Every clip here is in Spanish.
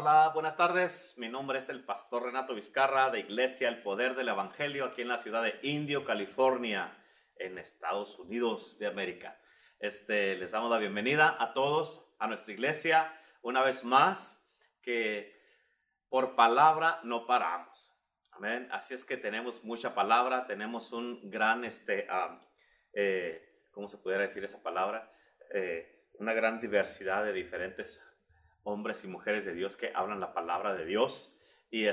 Hola, buenas tardes. Mi nombre es el pastor Renato Vizcarra de Iglesia El Poder del Evangelio aquí en la ciudad de Indio, California, en Estados Unidos de América. Les damos la bienvenida a todos a nuestra iglesia una vez más, que por palabra no paramos. Amén. Así es que tenemos mucha palabra, tenemos un gran, ¿cómo se pudiera decir esa palabra? Una gran diversidad de diferentes hombres y mujeres de Dios que hablan la palabra de Dios, y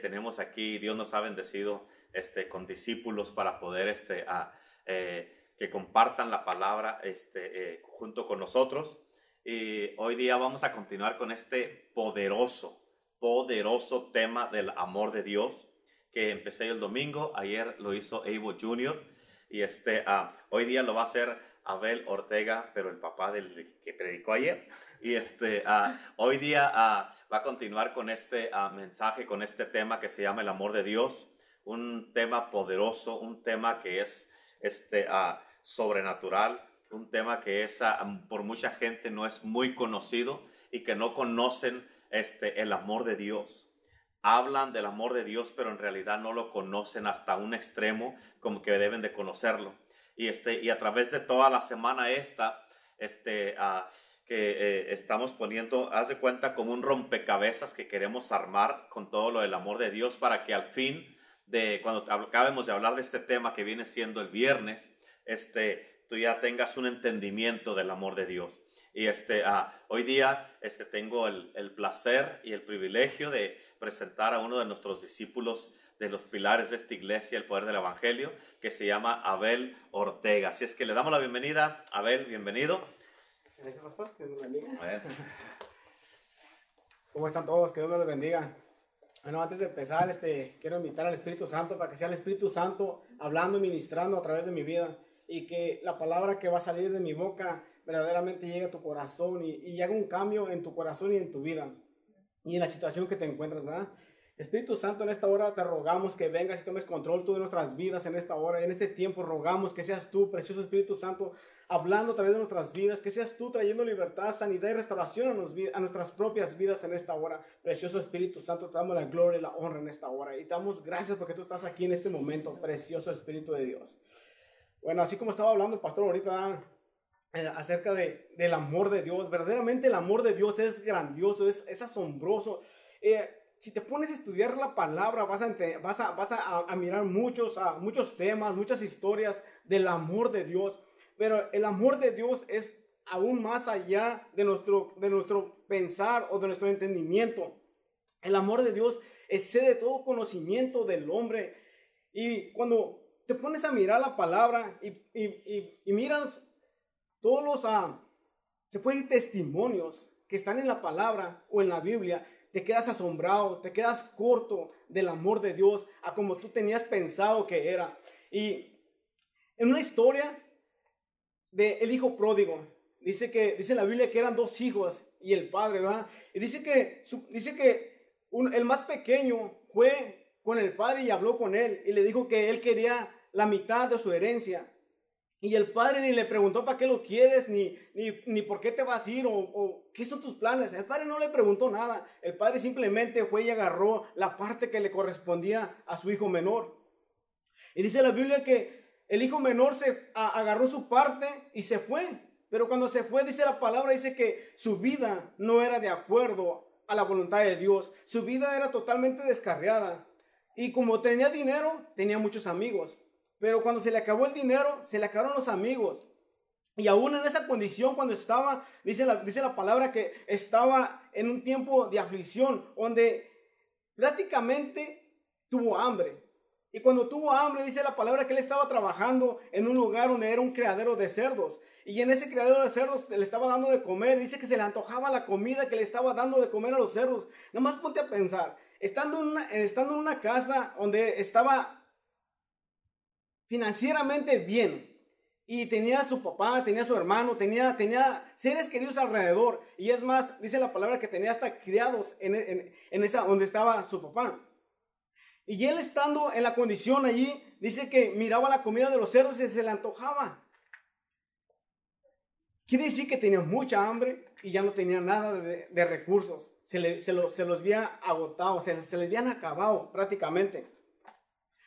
tenemos aquí, Dios nos ha bendecido con discípulos para poder que compartan la palabra junto con nosotros. Y hoy día vamos a continuar con este poderoso tema del amor de Dios que empecé el domingo. Ayer lo hizo Abel Jr. y hoy día lo va a hacer Abel Ortega, pero el papá del que predicó ayer. Y hoy día va a continuar con este mensaje, con este tema que se llama el amor de Dios. Un tema poderoso, un tema que es sobrenatural, un tema que es por mucha gente no es muy conocido y que no conocen el amor de Dios. Hablan del amor de Dios, pero en realidad no lo conocen hasta un extremo como que deben de conocerlo. Y a través de toda la semana estamos poniendo, haz de cuenta, como un rompecabezas que queremos armar con todo lo del amor de Dios, para que al fin, cuando acabemos de hablar de este tema que viene siendo el viernes, tú ya tengas un entendimiento del amor de Dios. Y hoy día tengo el placer y el privilegio de presentar a uno de nuestros discípulos de los pilares de esta iglesia, el poder del evangelio, que se llama Abel Ortega. Así es que le damos la bienvenida. Abel, bienvenido. Gracias, pastor. Dios los bendiga. Bueno. ¿Cómo están todos? Que Dios me los bendiga. Bueno, antes de empezar, quiero invitar al Espíritu Santo para que sea el Espíritu Santo hablando y ministrando a través de mi vida, y que la palabra que va a salir de mi boca verdaderamente llegue a tu corazón y haga un cambio en tu corazón y en tu vida y en la situación que te encuentras, ¿verdad? Espíritu Santo, en esta hora te rogamos que vengas y tomes control tú de nuestras vidas en esta hora, en este tiempo. Rogamos que seas tú, precioso Espíritu Santo, hablando a través de nuestras vidas, que seas tú trayendo libertad, sanidad y restauración a nuestras propias vidas en esta hora. Precioso Espíritu Santo, te damos la gloria y la honra en esta hora, y te damos gracias porque tú estás aquí en este momento, precioso Espíritu de Dios. Bueno, así como estaba hablando el pastor ahorita acerca del amor de Dios, verdaderamente el amor de Dios es grandioso, es asombroso. Si te pones a estudiar la palabra, vas a mirar muchos temas, muchas historias del amor de Dios. Pero el amor de Dios es aún más allá de nuestro pensar o de nuestro entendimiento. El amor de Dios excede todo conocimiento del hombre. Y cuando te pones a mirar la palabra y miras todos los se pueden decir testimonios que están en la palabra o en la Biblia, te quedas asombrado, te quedas corto del amor de Dios a como tú tenías pensado que era. Y en una historia del hijo pródigo, dice la Biblia que eran dos hijos y el padre, ¿verdad? Y dice que el más pequeño fue con el padre y habló con él y le dijo que él quería la mitad de su herencia. Y el padre ni le preguntó para qué lo quieres, ni por qué te vas a ir, o qué son tus planes. El padre no le preguntó nada. El padre simplemente fue y agarró la parte que le correspondía a su hijo menor. Y dice la Biblia que el hijo menor agarró su parte y se fue. Pero cuando se fue, dice la palabra, dice que su vida no era de acuerdo a la voluntad de Dios. Su vida era totalmente descarriada. Y como tenía dinero, tenía muchos amigos. Pero cuando se le acabó el dinero, se le acabaron los amigos. Y aún en esa condición, cuando estaba, dice la palabra que estaba en un tiempo de aflicción, donde prácticamente tuvo hambre. Y cuando tuvo hambre, dice la palabra que él estaba trabajando en un lugar donde era un criadero de cerdos. Y en ese criadero de cerdos le estaba dando de comer. Dice que se le antojaba la comida que le estaba dando de comer a los cerdos. Nomás ponte a pensar, estando en una casa donde estaba financieramente bien, y tenía a su papá, tenía a su hermano, tenía seres queridos alrededor, y es más, dice la palabra que tenía hasta criados en esa donde estaba su papá. Y él, estando en la condición allí, dice que miraba la comida de los cerdos y se le antojaba. Quiere decir que tenía mucha hambre y ya no tenía nada de recursos. Se los había agotado, se les habían acabado prácticamente.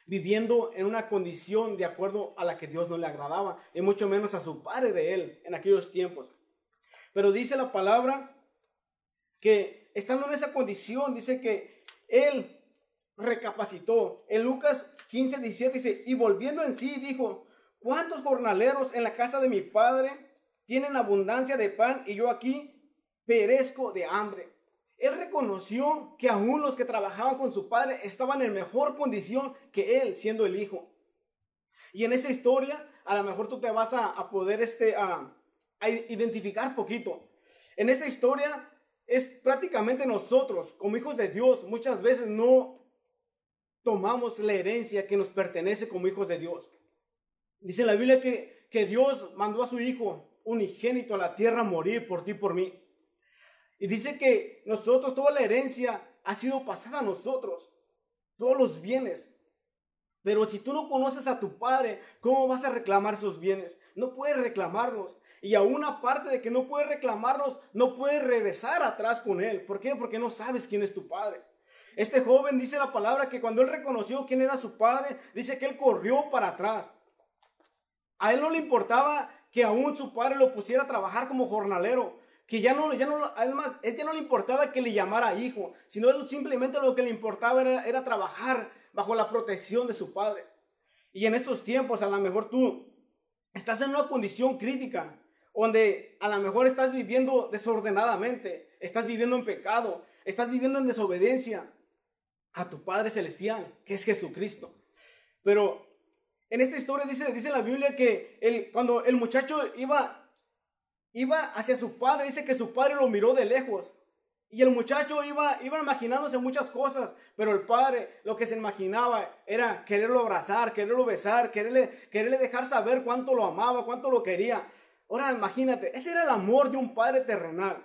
Viviendo en una condición de acuerdo a la que Dios no le agradaba, y mucho menos a su padre de él en aquellos tiempos. Pero dice la palabra que estando en esa condición, dice que él recapacitó. En Lucas 15:17 dice, y volviendo en sí dijo, ¿cuántos jornaleros en la casa de mi padre tienen abundancia de pan y yo aquí perezco de hambre? Él reconoció que aún los que trabajaban con su padre estaban en mejor condición que él, siendo el hijo. Y en esta historia, a lo mejor tú te vas a poder a identificar poquito. En esta historia es prácticamente nosotros, como hijos de Dios, muchas veces no tomamos la herencia que nos pertenece como hijos de Dios. Dice la Biblia que Dios mandó a su hijo unigénito a la tierra a morir por ti y por mí. Y dice que nosotros, toda la herencia ha sido pasada a nosotros, todos los bienes. Pero si tú no conoces a tu padre, ¿cómo vas a reclamar esos bienes? No puedes reclamarlos. Y aún aparte de que no puedes reclamarlos, no puedes regresar atrás con él. ¿Por qué? Porque no sabes quién es tu padre. Este joven, dice la palabra, que cuando él reconoció quién era su padre, dice que él corrió para atrás. A él no le importaba que aún su padre lo pusiera a trabajar como jornalero, que además, él ya no le importaba que le llamara hijo, sino él simplemente lo que le importaba era trabajar bajo la protección de su padre. Y en estos tiempos, a lo mejor tú estás en una condición crítica, donde a lo mejor estás viviendo desordenadamente, estás viviendo en pecado, estás viviendo en desobediencia a tu Padre Celestial, que es Jesucristo. Pero en esta historia dice la Biblia que cuando el muchacho iba hacia su padre, dice que su padre lo miró de lejos. Y el muchacho iba imaginándose muchas cosas, pero el padre lo que se imaginaba era quererlo abrazar, quererlo besar, quererle dejar saber cuánto lo amaba, cuánto lo quería. Ahora imagínate, ese era el amor de un padre terrenal.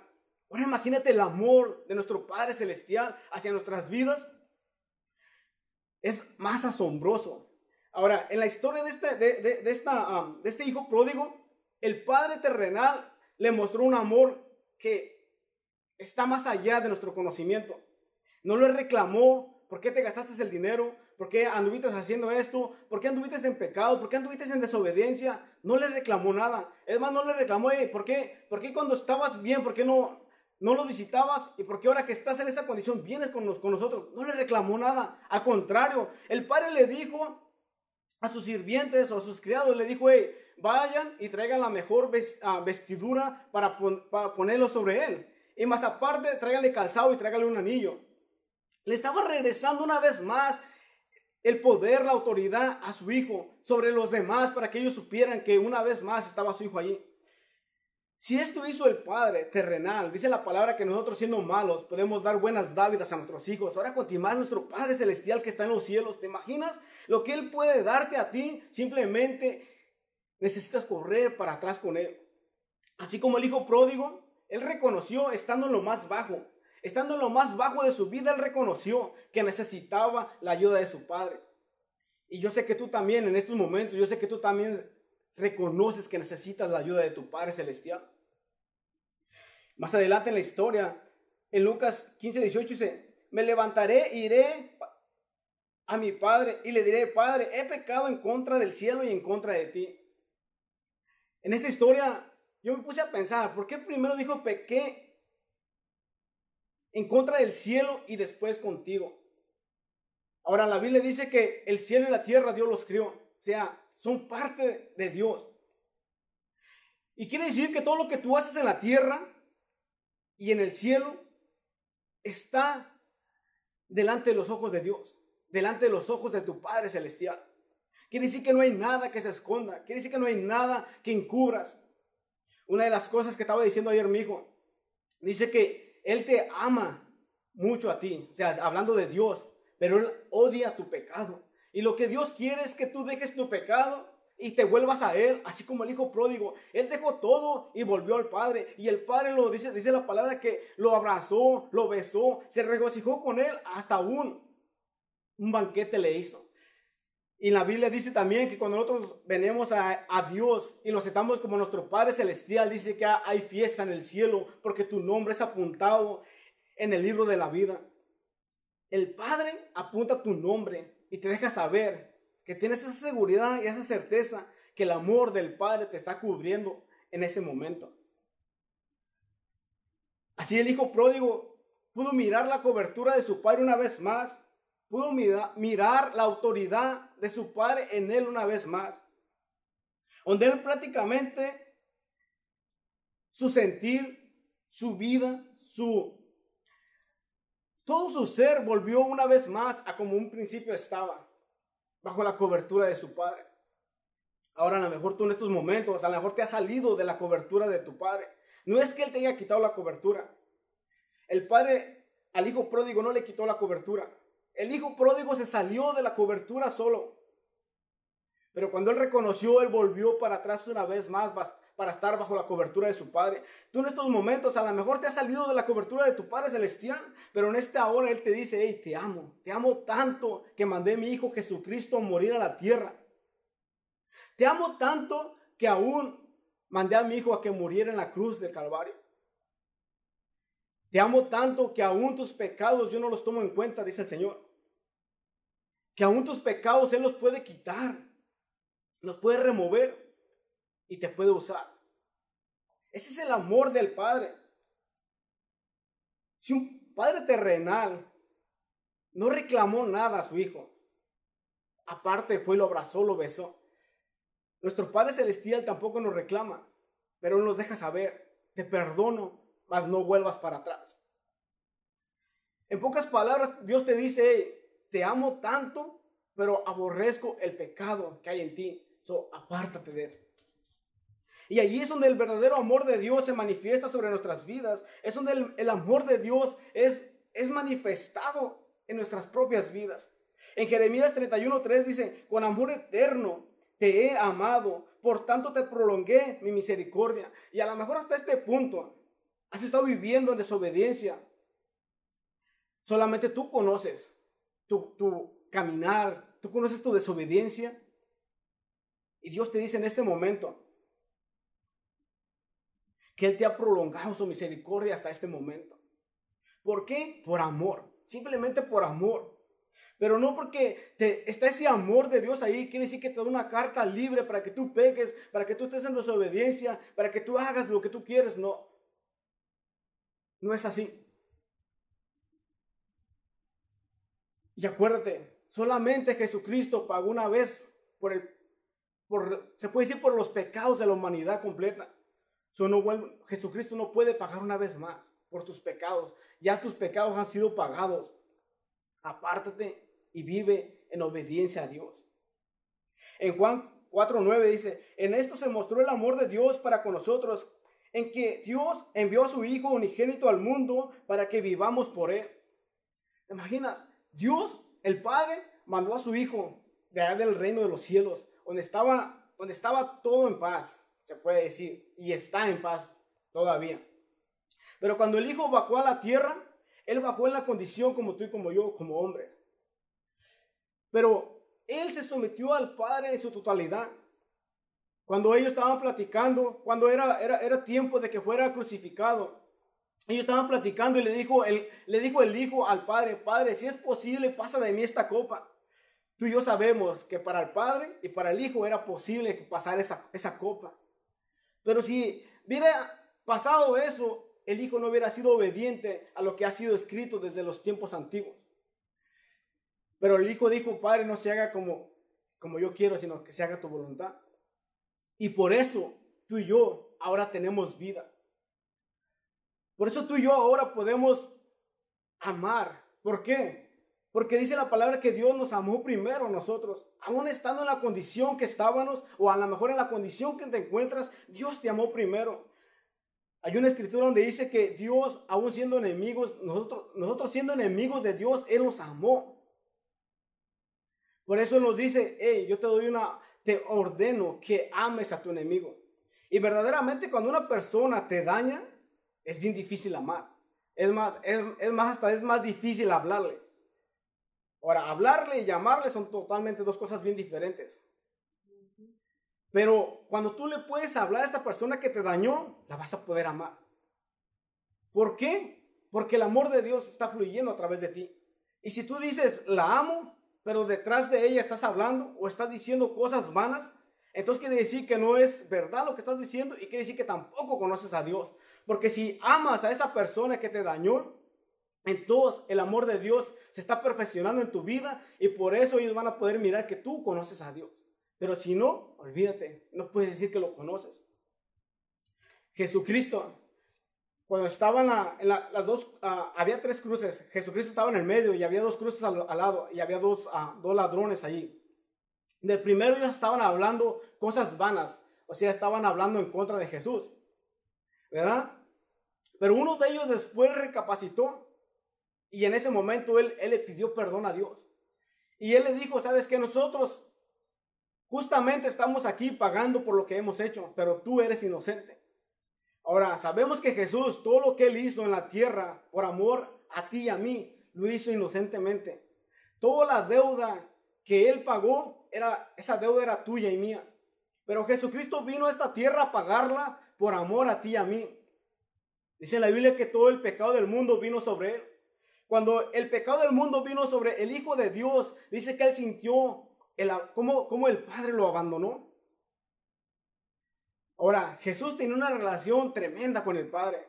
Ahora imagínate el amor de nuestro Padre Celestial hacia nuestras vidas. Es más asombroso. Ahora, en la historia de este hijo pródigo, el padre terrenal le mostró un amor que está más allá de nuestro conocimiento. No le reclamó, ¿por qué te gastaste el dinero? ¿Por qué anduviste haciendo esto? ¿Por qué anduviste en pecado? ¿Por qué anduviste en desobediencia? No le reclamó nada. Es más, no le reclamó, ¿por qué cuando estabas bien, por qué no los visitabas? ¿Y por qué ahora que estás en esa condición vienes con nosotros? No le reclamó nada. Al contrario, el padre le dijo a sus sirvientes o a sus criados, le dijo, hey, vayan y traigan la mejor vestidura para ponerlo sobre él. Y más aparte, tráiganle calzado y tráiganle un anillo. Le estaba regresando una vez más el poder, la autoridad a su hijo sobre los demás para que ellos supieran que una vez más estaba su hijo allí. Si esto hizo el padre terrenal, dice la palabra que nosotros siendo malos podemos dar buenas dávidas a nuestros hijos. Ahora continuar nuestro Padre Celestial que está en los cielos. ¿Te imaginas lo que Él puede darte a ti? Simplemente necesitas correr para atrás con Él. Así como el hijo pródigo, Él reconoció estando en lo más bajo. Estando en lo más bajo de su vida, Él reconoció que necesitaba la ayuda de su padre. Y yo sé que tú también en estos momentos, yo sé que tú también reconoces que necesitas la ayuda de tu Padre Celestial. Más adelante en la historia, en Lucas 15:18 dice, me levantaré, iré a mi padre y le diré, Padre, he pecado en contra del cielo y en contra de ti. En esta historia yo me puse a pensar, ¿por qué primero dijo pequé en contra del cielo y después contigo? Ahora la Biblia dice que el cielo y la tierra Dios los crió, o sea, son parte de Dios. Y quiere decir que todo lo que tú haces en la tierra y en el cielo está delante de los ojos de Dios, delante de los ojos de tu Padre Celestial. Quiere decir que no hay nada que se esconda, quiere decir que no hay nada que encubras. Una de las cosas que estaba diciendo ayer mi hijo, dice que Él te ama mucho a ti, o sea, hablando de Dios, pero Él odia tu pecado. Y lo que Dios quiere es que tú dejes tu pecado y te vuelvas a Él, así como el hijo pródigo. Él dejó todo y volvió al Padre. Y el Padre lo dice la palabra que lo abrazó, lo besó, se regocijó con Él, hasta un banquete le hizo. Y la Biblia dice también que cuando nosotros venimos a Dios y lo aceptamos como nuestro Padre Celestial, dice que hay fiesta en el cielo porque tu nombre es apuntado en el libro de la vida. El Padre apunta tu nombre y te deja saber que tienes esa seguridad y esa certeza que el amor del Padre te está cubriendo en ese momento. Así el hijo pródigo pudo mirar la cobertura de su padre una vez más, pudo mirar la autoridad de su padre en él una vez más, donde él prácticamente su sentir, su vida, todo su ser volvió una vez más a como un principio estaba, bajo la cobertura de su padre. Ahora a lo mejor tú en estos momentos, a lo mejor te has salido de la cobertura de tu padre. No es que él te haya quitado la cobertura. El padre al hijo pródigo no le quitó la cobertura. El hijo pródigo se salió de la cobertura solo. Pero cuando él reconoció, él volvió para atrás una vez más para estar bajo la cobertura de su padre. Tú en estos momentos a lo mejor te has salido de la cobertura de tu Padre Celestial, pero en esta hora él te dice: hey, te amo tanto que mandé a mi hijo Jesucristo a morir a la tierra. Te amo tanto que aún mandé a mi hijo a que muriera en la cruz del Calvario. Te amo tanto que aún tus pecados yo no los tomo en cuenta, dice el Señor. Que aún tus pecados Él los puede quitar, los puede remover y te puede usar. Ese es el amor del Padre. Si un padre terrenal no reclamó nada a su hijo, aparte fue, lo abrazó, lo besó. Nuestro Padre Celestial tampoco nos reclama, pero nos deja saber: te perdono, mas no vuelvas para atrás. En pocas palabras, Dios te dice: hey, te amo tanto, pero aborrezco el pecado que hay en ti, so apártate de él. Y allí es donde el verdadero amor de Dios se manifiesta sobre nuestras vidas, es donde el amor de Dios es manifestado en nuestras propias vidas. En Jeremías 31:3 dice: con amor eterno te he amado, por tanto te prolongué mi misericordia. Y a lo mejor hasta este punto has estado viviendo en desobediencia. Solamente tú conoces tu caminar, tú conoces tu desobediencia. Y Dios te dice en este momento que Él te ha prolongado su misericordia hasta este momento. ¿Por qué? Por amor, simplemente por amor. Pero no porque está ese amor de Dios ahí, quiere decir que te da una carta libre para que tú peques, para que tú estés en desobediencia, para que tú hagas lo que tú quieres. No, no es así. Y acuérdate, solamente Jesucristo pagó una vez se puede decir, por los pecados de la humanidad completa. Jesucristo no puede pagar una vez más por tus pecados. Ya tus pecados han sido pagados. Apártate y vive en obediencia a Dios. En Juan 4:9 dice: en esto se mostró el amor de Dios para con nosotros, en que Dios envió a su Hijo unigénito al mundo para que vivamos por Él. ¿Te imaginas? Dios, el Padre, mandó a su Hijo de allá del reino de los cielos, donde estaba todo en paz, se puede decir, y está en paz todavía. Pero cuando el Hijo bajó a la tierra, Él bajó en la condición como tú y como yo, como hombres. Pero Él se sometió al Padre en su totalidad. Cuando ellos estaban platicando, cuando era tiempo de que fuera crucificado, ellos estaban platicando y le dijo el Hijo al Padre: Padre, si es posible, pasa de mí esta copa. Tú y yo sabemos que para el Padre y para el Hijo era posible pasar esa copa. Pero si hubiera pasado eso, el Hijo no hubiera sido obediente a lo que ha sido escrito desde los tiempos antiguos. Pero el Hijo dijo: Padre, no se haga como yo quiero, sino que se haga tu voluntad. Y por eso tú y yo ahora tenemos vida. Por eso tú y yo ahora podemos amar. ¿Por qué? Porque dice la palabra que Dios nos amó primero a nosotros. Aún estando en la condición que estábamos, o a lo mejor en la condición que te encuentras, Dios te amó primero. Hay una escritura donde dice que Dios, aún siendo enemigos, nosotros siendo enemigos de Dios, Él nos amó. Por eso nos dice: hey, yo te ordeno que ames a tu enemigo. Y verdaderamente cuando una persona te daña, es bien difícil amar. Es más, hasta es más difícil hablarle. Ahora, hablarle y llamarle son totalmente dos cosas bien diferentes. Pero cuando tú le puedes hablar a esa persona que te dañó, la vas a poder amar. ¿Por qué? Porque el amor de Dios está fluyendo a través de ti. Y si tú dices, la amo, pero detrás de ella estás hablando o estás diciendo cosas vanas, entonces quiere decir que no es verdad lo que estás diciendo y quiere decir que tampoco conoces a Dios. Porque si amas a esa persona que te dañó, entonces el amor de Dios se está perfeccionando en tu vida y por eso ellos van a poder mirar que tú conoces a Dios. Pero si no, olvídate, no puedes decir que lo conoces. Jesucristo, cuando estaba había tres cruces, Jesucristo estaba en el medio y había dos cruces al lado y había dos ladrones allí. De primero ellos estaban hablando cosas vanas, o sea, estaban hablando en contra de Jesús, ¿verdad? Pero uno de ellos después recapacitó. Y en ese momento él le pidió perdón a Dios. Y él le dijo, ¿sabes qué? Nosotros justamente estamos aquí pagando por lo que hemos hecho, pero tú eres inocente. Ahora, sabemos que Jesús, todo lo que él hizo en la tierra, por amor a ti y a mí, lo hizo inocentemente. Toda la deuda que él pagó, esa deuda era tuya y mía. Pero Jesucristo vino a esta tierra a pagarla por amor a ti y a mí. Dice en la Biblia que todo el pecado del mundo vino sobre él. Cuando el pecado del mundo vino sobre el Hijo de Dios, dice que él sintió cómo el Padre lo abandonó. Ahora, Jesús tenía una relación tremenda con el Padre.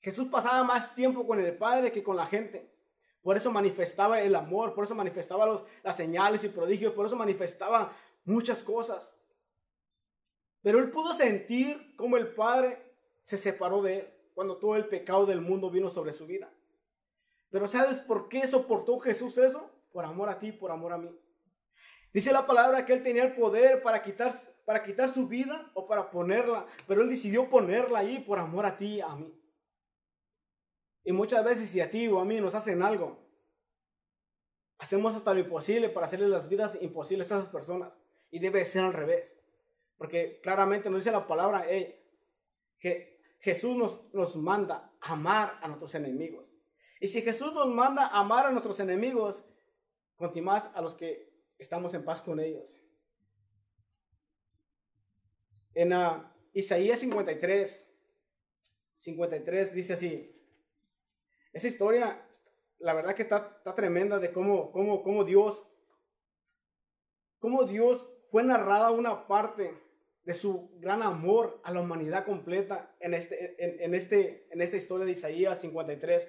Jesús pasaba más tiempo con el Padre que con la gente. Por eso manifestaba el amor, por eso manifestaba las señales y prodigios, por eso manifestaba muchas cosas. Pero él pudo sentir cómo el Padre se separó de él cuando todo el pecado del mundo vino sobre su vida. Pero ¿sabes por qué soportó Jesús eso? Por amor a ti, por amor a mí. Dice la palabra que él tenía el poder para quitar su vida o para ponerla. Pero él decidió ponerla ahí por amor a ti, a mí. Y muchas veces si a ti o a mí nos hacen algo, hacemos hasta lo imposible para hacerle las vidas imposibles a esas personas. Y debe ser al revés. Porque claramente nos dice la palabra que Jesús nos manda a amar a nuestros enemigos. Y si Jesús nos manda a amar a nuestros enemigos, cuanto más a los que estamos en paz con ellos. En Isaías 53 dice así. Esa historia, la verdad que está tremenda de cómo Dios fue narrada una parte de su gran amor a la humanidad completa en esta historia de Isaías 53.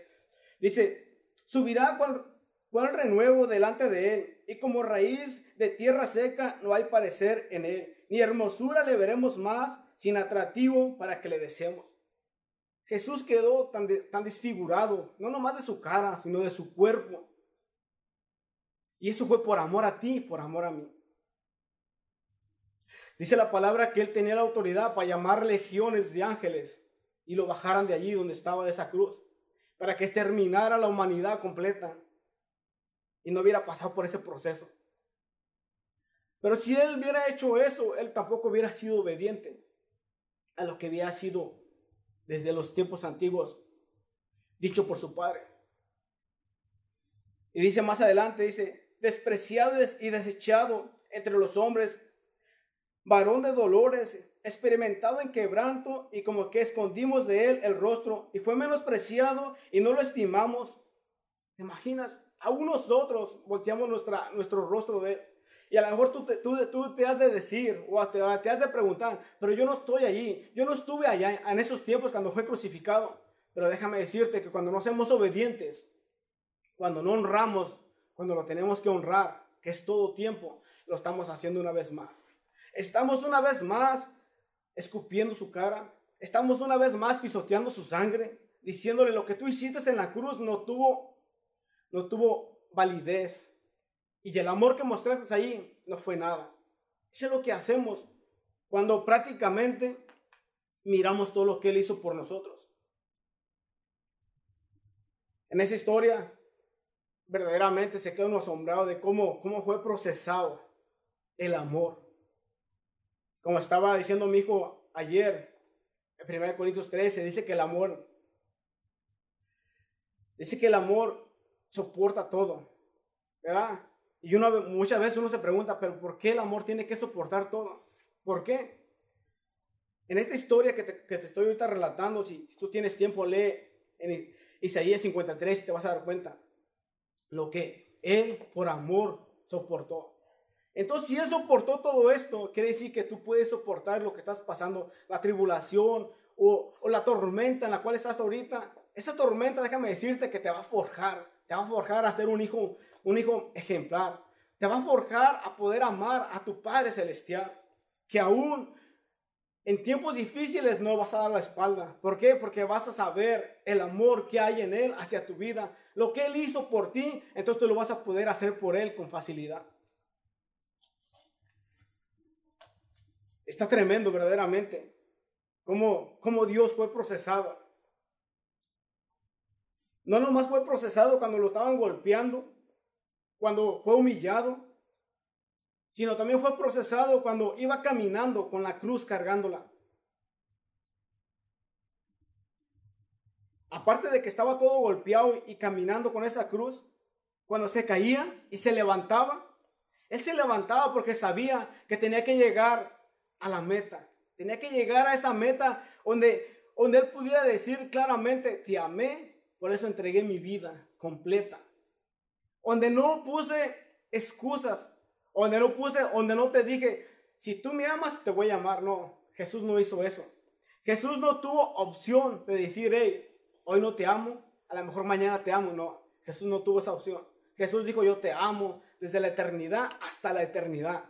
Dice, subirá cual renuevo delante de él, y como raíz de tierra seca no hay parecer en él, ni hermosura le veremos más, sin atractivo para que le deseemos. Jesús quedó tan desfigurado, no nomás de su cara, sino de su cuerpo. Y eso fue por amor a ti, por amor a mí. Dice la palabra que él tenía la autoridad para llamar legiones de ángeles y lo bajaran de allí donde estaba de esa cruz, para que exterminara la humanidad completa y no hubiera pasado por ese proceso. Pero si él hubiera hecho eso, él tampoco hubiera sido obediente a lo que había sido desde los tiempos antiguos, dicho por su padre. Y dice más adelante, dice, despreciado y desechado entre los hombres, varón de dolores, experimentado en quebranto y como que escondimos de él el rostro y fue menospreciado y no lo estimamos. ¿Te imaginas? Aún nosotros volteamos nuestro rostro de él. Y a lo mejor tú te has de decir o te has de preguntar, pero yo no estoy allí, yo no estuve allá en esos tiempos cuando fue crucificado. Pero déjame decirte que cuando no somos obedientes, cuando no honramos, cuando lo tenemos que honrar, que es todo tiempo, lo estamos haciendo una vez más. Estamos una vez más escupiendo su cara, estamos una vez más pisoteando su sangre, diciéndole lo que tú hiciste en la cruz no tuvo validez y el amor que mostraste ahí no fue nada. Eso es lo que hacemos cuando prácticamente miramos todo lo que él hizo por nosotros. En esa historia verdaderamente se queda uno asombrado de cómo fue procesado el amor. Como estaba diciendo mi hijo ayer, en 1 Corintios 13, dice que el amor soporta todo. ¿verdad? Y muchas veces uno se pregunta, ¿pero por qué el amor tiene que soportar todo? ¿Por qué? En esta historia que te estoy ahorita relatando, si tú tienes tiempo, lee en Isaías 53 y te vas a dar cuenta lo que Él por amor soportó. Entonces, si Él soportó todo esto, quiere decir que tú puedes soportar lo que estás pasando, la tribulación o la tormenta en la cual estás ahorita. Esa tormenta, déjame decirte que te va a forjar a ser un hijo ejemplar. Te va a forjar a poder amar a tu Padre Celestial, que aún en tiempos difíciles no vas a dar la espalda. ¿Por qué? Porque vas a saber el amor que hay en Él hacia tu vida. Lo que Él hizo por ti, entonces tú lo vas a poder hacer por Él con facilidad. Está tremendo verdaderamente cómo Dios fue procesado. No nomás fue procesado cuando lo estaban golpeando, cuando fue humillado, sino también fue procesado cuando iba caminando con la cruz cargándola. Aparte de que estaba todo golpeado y caminando con esa cruz, cuando se caía y se levantaba, Él se levantaba porque sabía que tenía que llegar a la meta. Tenía que llegar a esa meta donde Él pudiera decir claramente, te amé, por eso entregué mi vida completa. Donde no puse excusas, donde no te dije, si tú me amas, te voy a amar. No, Jesús no hizo eso. Jesús no tuvo opción de decir, hey, hoy no te amo, a lo mejor mañana te amo. No, Jesús no tuvo esa opción. Jesús dijo, yo te amo desde la eternidad hasta la eternidad.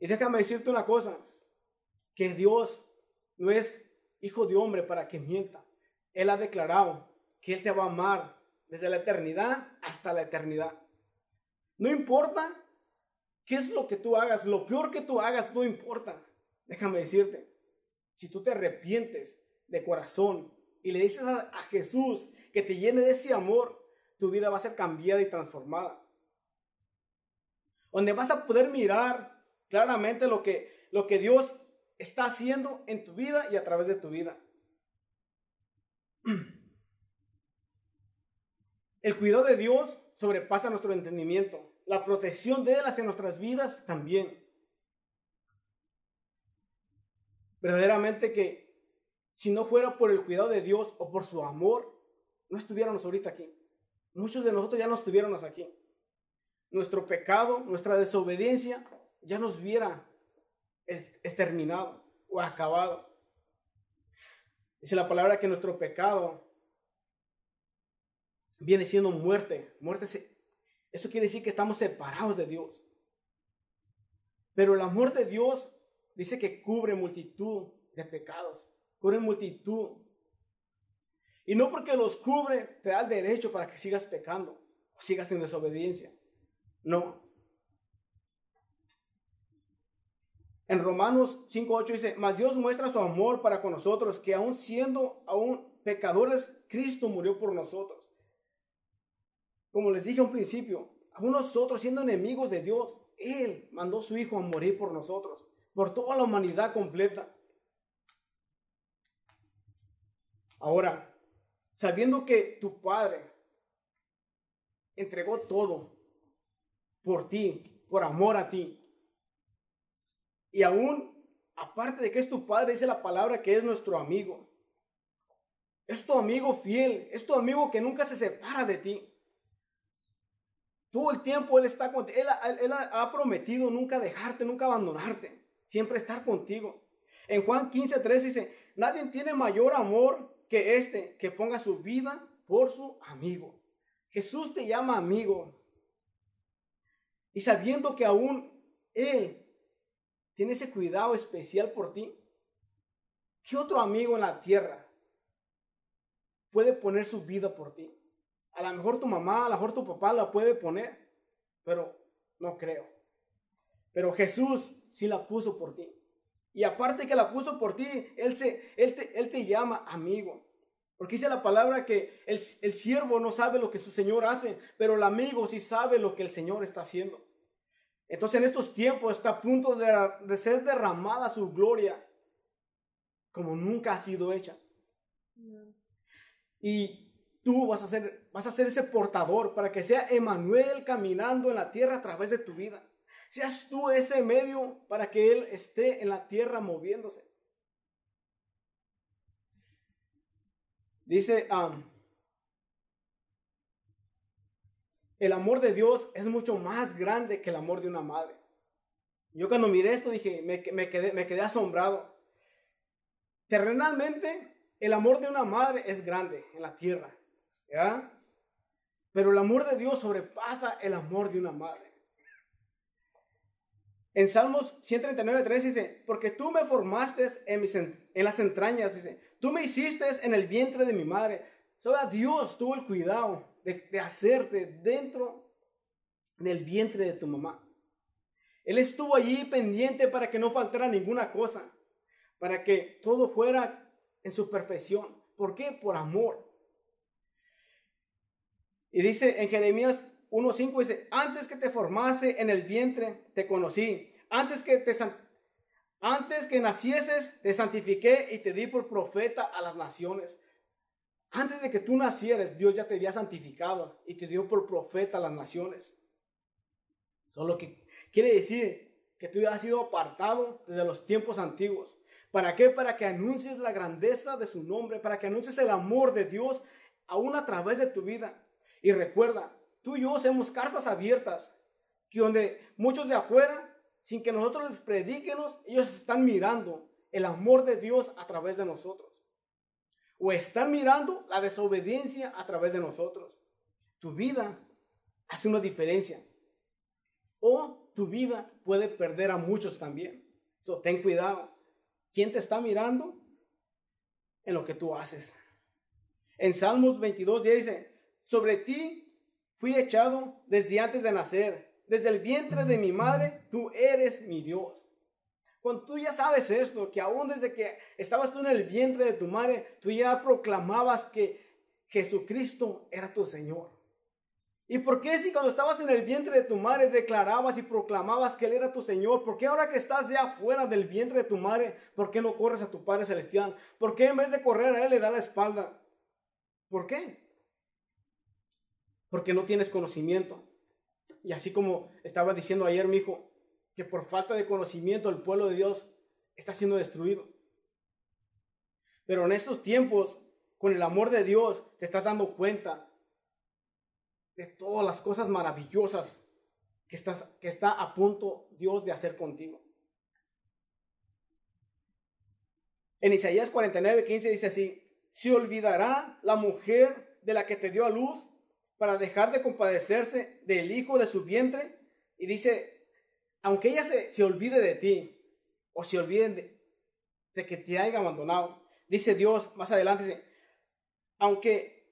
Y déjame decirte una cosa, que Dios no es hijo de hombre para que mienta. Él ha declarado que Él te va a amar desde la eternidad hasta la eternidad. No importa qué es lo que tú hagas, lo peor que tú hagas no importa. Déjame decirte, si tú te arrepientes de corazón y le dices a Jesús que te llene de ese amor, tu vida va a ser cambiada y transformada. Donde vas a poder mirar claramente lo que Dios está haciendo en tu vida y a través de tu vida. El cuidado de Dios sobrepasa nuestro entendimiento. La protección de Él hacia nuestras vidas también. Verdaderamente que si no fuera por el cuidado de Dios o por su amor, no estuviéramos ahorita aquí. Muchos de nosotros ya no estuviéramos aquí. Nuestro pecado, nuestra desobediencia ya nos hubiera exterminado o acabado. Dice la palabra que nuestro pecado viene siendo muerte. Eso quiere decir que estamos separados de Dios. Pero el amor de Dios dice que cubre multitud de pecados. Cubre multitud. Y no porque los cubre te da el derecho para que sigas pecando o sigas en desobediencia. No. En Romanos 5:8 dice, mas Dios muestra su amor para con nosotros, que aun siendo aún pecadores, Cristo murió por nosotros. Como les dije a un principio, aún nosotros siendo enemigos de Dios, Él mandó a su Hijo a morir por nosotros, por toda la humanidad completa. Ahora, sabiendo que tu Padre entregó todo por ti, por amor a ti, y aún, aparte de que es tu Padre, dice la palabra que es nuestro amigo. Es tu amigo fiel, es tu amigo que nunca se separa de ti. Todo el tiempo Él está contigo. Él ha prometido nunca dejarte, nunca abandonarte, siempre estar contigo. En Juan 15:13 dice, nadie tiene mayor amor que este, que ponga su vida por su amigo. Jesús te llama amigo. Y sabiendo que aún Él tiene ese cuidado especial por ti, ¿qué otro amigo en la tierra puede poner su vida por ti? A lo mejor tu mamá, a lo mejor tu papá la puede poner, pero no creo. Pero Jesús sí la puso por ti. Y aparte que la puso por ti, Él te llama amigo. Porque dice la palabra que el siervo no sabe lo que su Señor hace, pero el amigo sí sabe lo que el Señor está haciendo. Entonces en estos tiempos está a punto de ser derramada su gloria como nunca ha sido hecha. No. Y tú vas a ser ese portador para que sea Emanuel caminando en la tierra a través de tu vida. Seas tú ese medio para que Él esté en la tierra moviéndose. Dice, el amor de Dios es mucho más grande que el amor de una madre. Yo cuando miré esto dije, me quedé asombrado. Terrenalmente, el amor de una madre es grande en la tierra, ¿ya? Pero el amor de Dios sobrepasa el amor de una madre. En Salmos 139:3 dice, porque tú me formaste en las entrañas, dice, tú me hiciste en el vientre de mi madre. Solo Dios tuvo el cuidado de hacerte dentro del vientre de tu mamá. Él estuvo allí pendiente para que no faltara ninguna cosa, para que todo fuera en su perfección. ¿Por qué? Por amor. Y dice en Jeremías 1:5, dice, antes que te formase en el vientre te conocí, antes que nacieses te santifiqué y te di por profeta a las naciones. Antes de que tú nacieras, Dios ya te había santificado y te dio por profeta a las naciones. Solo que quiere decir que tú ya has sido apartado desde los tiempos antiguos. ¿Para qué? Para que anuncies la grandeza de su nombre, para que anuncies el amor de Dios aún a través de tu vida. Y recuerda, tú y yo somos cartas abiertas, que donde muchos de afuera, sin que nosotros les prediquemos, ellos están mirando el amor de Dios a través de nosotros. O están mirando la desobediencia a través de nosotros. Tu vida hace una diferencia. O tu vida puede perder a muchos también. So, ten cuidado. ¿Quién te está mirando? En lo que tú haces. En Salmos 22:10 dice, sobre ti fui echado desde antes de nacer. Desde el vientre de mi madre, tú eres mi Dios. Cuando tú ya sabes esto, que aún desde que estabas tú en el vientre de tu madre, tú ya proclamabas que Jesucristo era tu Señor. ¿Y por qué si cuando estabas en el vientre de tu madre declarabas y proclamabas que Él era tu Señor? ¿Por qué ahora que estás ya fuera del vientre de tu madre, por qué no corres a tu Padre Celestial? ¿Por qué en vez de correr a Él le das la espalda? ¿Por qué? Porque no tienes conocimiento. Y así como estaba diciendo ayer mi hijo, que por falta de conocimiento el pueblo de Dios está siendo destruido. Pero en estos tiempos, con el amor de Dios, te estás dando cuenta de todas las cosas maravillosas que está a punto Dios de hacer contigo. En Isaías 49:15 dice así, ¿se olvidará la mujer de la que te dio a luz para dejar de compadecerse del hijo de su vientre? Y dice, aunque ella se olvide de ti, o se olvide de que te haya abandonado, dice Dios más adelante, dice, aunque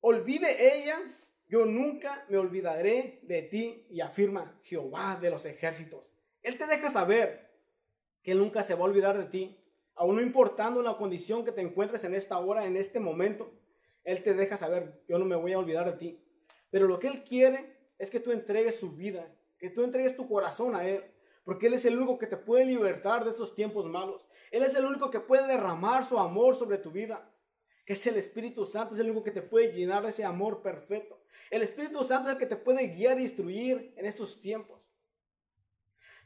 olvide ella, yo nunca me olvidaré de ti, y afirma Jehová de los ejércitos. Él te deja saber que Él nunca se va a olvidar de ti, aún no importando la condición que te encuentres en esta hora, en este momento. Él te deja saber, yo no me voy a olvidar de ti. Pero lo que Él quiere es que tú entregues su vida, que tú entregues tu corazón a Él, porque Él es el único que te puede libertar de estos tiempos malos. Él es el único que puede derramar su amor sobre tu vida, que es el Espíritu Santo, es el único que te puede llenar de ese amor perfecto. El Espíritu Santo es el que te puede guiar e instruir en estos tiempos.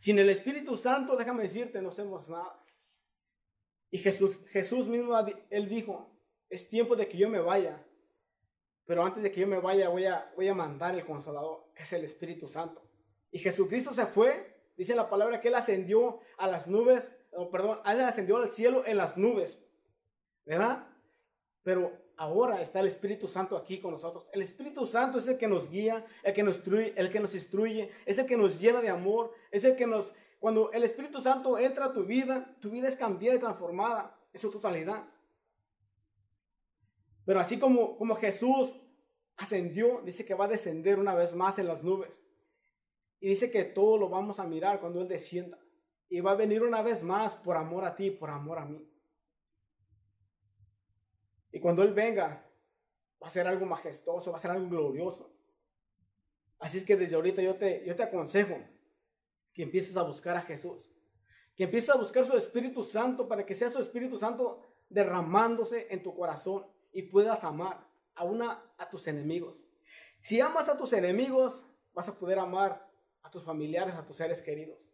Sin el Espíritu Santo, déjame decirte, no hacemos nada. Y Jesús mismo, Él dijo, es tiempo de que yo me vaya, pero antes de que yo me vaya, voy a mandar el Consolador, que es el Espíritu Santo. Y Jesucristo se fue, dice la palabra, que Él ascendió a las nubes, Él ascendió al cielo en las nubes, ¿verdad? Pero ahora está el Espíritu Santo aquí con nosotros. El Espíritu Santo es el que nos guía, el que nos instruye, es el que nos llena de amor, es el que nos... Cuando el Espíritu Santo entra a tu vida es cambiada y transformada en su totalidad. Pero así como Jesús ascendió, dice que va a descender una vez más en las nubes. Y dice que todo lo vamos a mirar cuando Él descienda. Y va a venir una vez más por amor a ti, por amor a mí. Y cuando Él venga, va a ser algo majestuoso, va a ser algo glorioso. Así es que desde ahorita yo te aconsejo que empieces a buscar a Jesús. Que empieces a buscar su Espíritu Santo para que sea su Espíritu Santo derramándose en tu corazón. y puedas amar a tus enemigos. Si amas a tus enemigos, vas a poder amar a tus familiares, a tus seres queridos.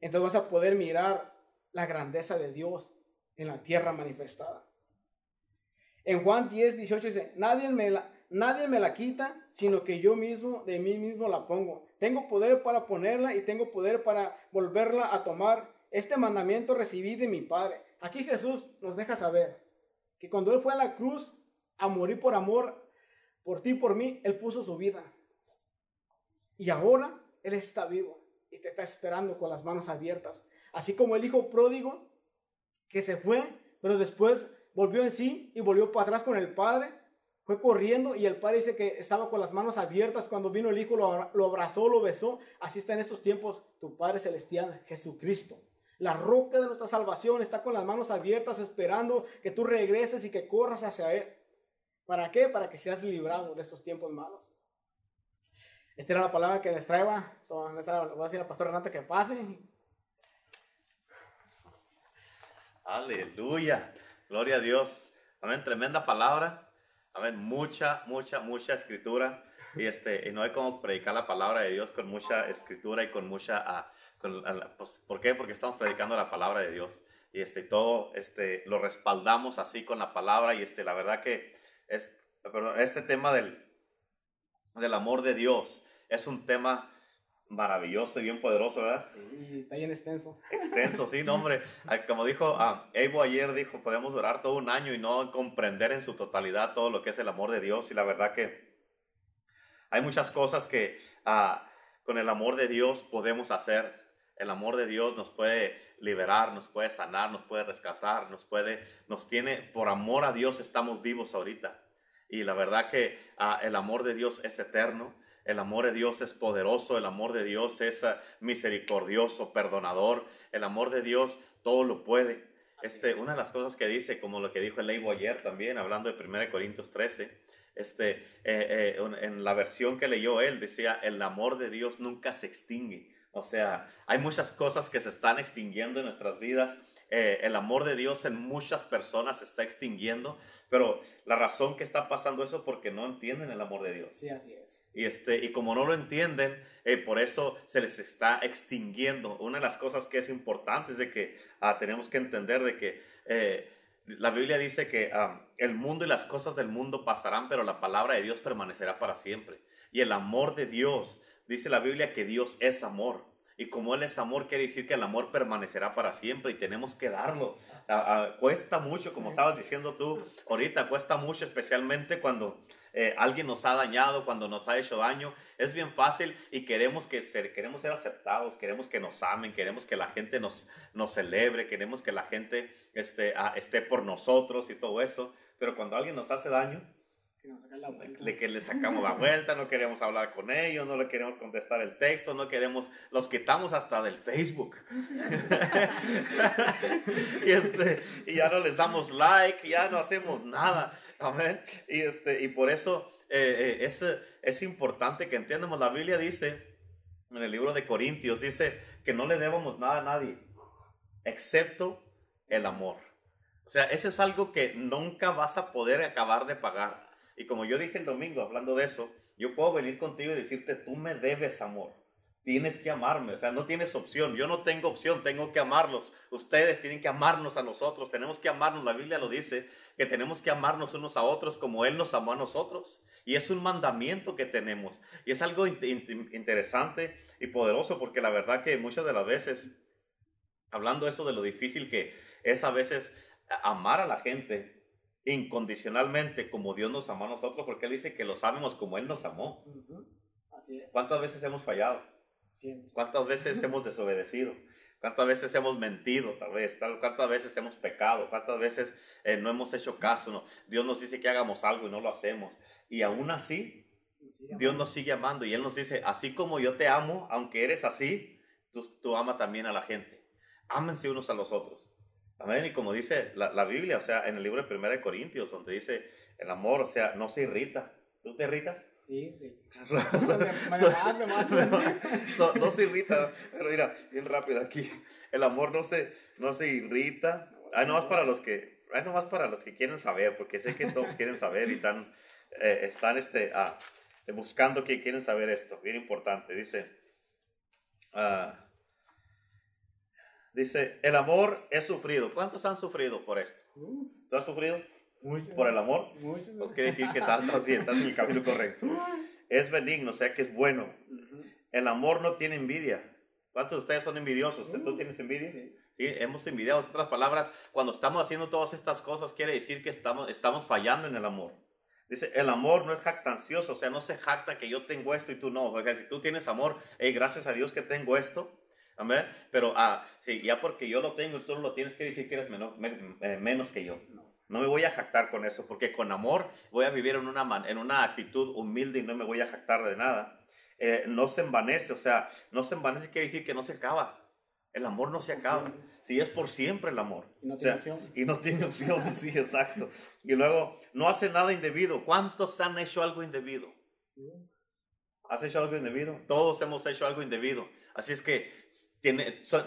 Entonces vas a poder mirar la grandeza de Dios en la tierra manifestada. En Juan 10, 18 dice, nadie me la quita, sino que yo mismo, de mí mismo la pongo. Tengo poder para ponerla y tengo poder para volverla a tomar. Este mandamiento recibí de mi Padre. Aquí Jesús nos deja saber que cuando Él fue a la cruz a morir por amor, por ti y por mí, Él puso su vida. Y ahora Él está vivo y te está esperando con las manos abiertas. Así como el hijo pródigo que se fue, pero después volvió en sí y volvió para atrás con el Padre. Fue corriendo y el Padre dice que estaba con las manos abiertas. Cuando vino el hijo, lo abrazó, lo besó. Así está en estos tiempos tu Padre Celestial, Jesucristo. La roca de nuestra salvación está con las manos abiertas esperando que tú regreses y que corras hacia Él. ¿Para qué? Para que seas librado de estos tiempos malos. Esta era la palabra que les traía. Voy a decir al pastor Renato que pase. Aleluya. Gloria a Dios. Amén. Tremenda palabra. Amén. Mucha escritura. Y no hay como predicar la palabra de Dios con mucha escritura y con mucha... ¿por qué? Porque estamos predicando la palabra de Dios. Y todo lo respaldamos así con la palabra. Y la verdad que este tema del amor de Dios es un tema maravilloso y bien poderoso, ¿verdad? Sí, está bien extenso. Extenso, sí, no, hombre. Como dijo Evo ayer, dijo, podemos durar todo un año y no comprender en su totalidad todo lo que es el amor de Dios. Y la verdad que hay muchas cosas que con el amor de Dios podemos hacer. El amor de Dios nos puede liberar, nos puede sanar, nos puede rescatar, nos tiene, por amor a Dios estamos vivos ahorita. Y la verdad que el amor de Dios es eterno. El amor de Dios es poderoso, el amor de Dios es misericordioso, perdonador. El amor de Dios todo lo puede. Una de las cosas que dice, como lo que dijo el Leibo ayer también, hablando de 1 Corintios 13, en la versión que leyó él, decía, el amor de Dios nunca se extingue. O sea, hay muchas cosas que se están extinguiendo en nuestras vidas. El amor de Dios en muchas personas se está extinguiendo, pero la razón que está pasando eso es porque no entienden el amor de Dios. Sí, así es. Y como no lo entienden, por eso se les está extinguiendo. Una de las cosas que es importante es de que tenemos que entender de que la Biblia dice que el mundo y las cosas del mundo pasarán, pero la palabra de Dios permanecerá para siempre. Y el amor de Dios, dice la Biblia que Dios es amor. Y como Él es amor, quiere decir que el amor permanecerá para siempre y tenemos que darlo. Cuesta mucho, como estabas diciendo tú ahorita, cuesta mucho, especialmente cuando alguien nos ha dañado, cuando nos ha hecho daño. Es bien fácil y queremos ser aceptados, queremos que nos amen, queremos que la gente nos celebre, queremos que la gente esté por nosotros y todo eso. Pero cuando alguien nos hace daño, de que le sacamos la vuelta, no queremos hablar con ellos, no le queremos contestar el texto, los quitamos hasta del Facebook. Y ya no les damos like, ya no hacemos nada. Amén. Y por eso es importante que entendamos. La Biblia dice, en el libro de Corintios, dice que no le debamos nada a nadie, excepto el amor. O sea, eso es algo que nunca vas a poder acabar de pagar. Y como yo dije el domingo, hablando de eso, yo puedo venir contigo y decirte, tú me debes amor. Tienes que amarme. O sea, no tienes opción. Yo no tengo opción. Tengo que amarlos. Ustedes tienen que amarnos a nosotros. Tenemos que amarnos. La Biblia lo dice, que tenemos que amarnos unos a otros como Él nos amó a nosotros. Y es un mandamiento que tenemos. Y es algo interesante y poderoso, porque la verdad que muchas de las veces, hablando eso de lo difícil que es a veces amar a la gente incondicionalmente como Dios nos amó a nosotros, porque Él dice que los amemos como Él nos amó. Uh-huh. Así es. ¿Cuántas veces hemos fallado? Siempre. ¿Cuántas veces hemos desobedecido? ¿Cuántas veces hemos mentido tal vez? ¿Cuántas veces hemos pecado? ¿Cuántas veces no hemos hecho caso? No. Dios nos dice que hagamos algo y no lo hacemos. Y aún así, Dios nos sigue amando y Él nos dice, así como yo te amo, aunque eres así, tú amas también a la gente. Ámense unos a los otros. Amén. Y como dice la Biblia, o sea, en el libro de 1 Corintios, donde dice el amor, o sea, no se irrita. ¿Tú te irritas? Sí. No se irrita. Pero mira, bien rápido aquí. El amor no se irrita. No, es para los que es nomás para los que quieren saber, porque sé que todos quieren saber y están buscando que quieren saber esto, bien importante. Dice, el amor es sufrido. ¿Cuántos han sufrido por esto? ¿Tú has sufrido mucho por el amor? Mucho. Pues quiere decir que estás bien, estás en el camino correcto. Es benigno, o sea que es bueno. El amor no tiene envidia. ¿Cuántos de ustedes son envidiosos? ¿Tú tienes envidia? Sí. Sí, hemos envidiado. En otras palabras, cuando estamos haciendo todas estas cosas, quiere decir que estamos fallando en el amor. Dice, el amor no es jactancioso, o sea, no se jacta que yo tengo esto y tú no. O sea, si tú tienes amor, hey, gracias a Dios que tengo esto, amén. Pero sí, ya porque yo lo tengo y tú no lo tienes, quiere decir que eres menos que yo. No me voy a jactar con eso, porque con amor voy a vivir en una actitud humilde y no me voy a jactar de nada. No se envanece, o sea, no se envanece quiere decir que no se acaba. El amor no se acaba. Si sí, es por siempre el amor. Y no tiene opción. Y no tiene opción, sí, exacto. Y luego, no hace nada indebido. ¿Cuántos han hecho algo indebido? ¿Has hecho algo indebido? Todos hemos hecho algo indebido. Así es que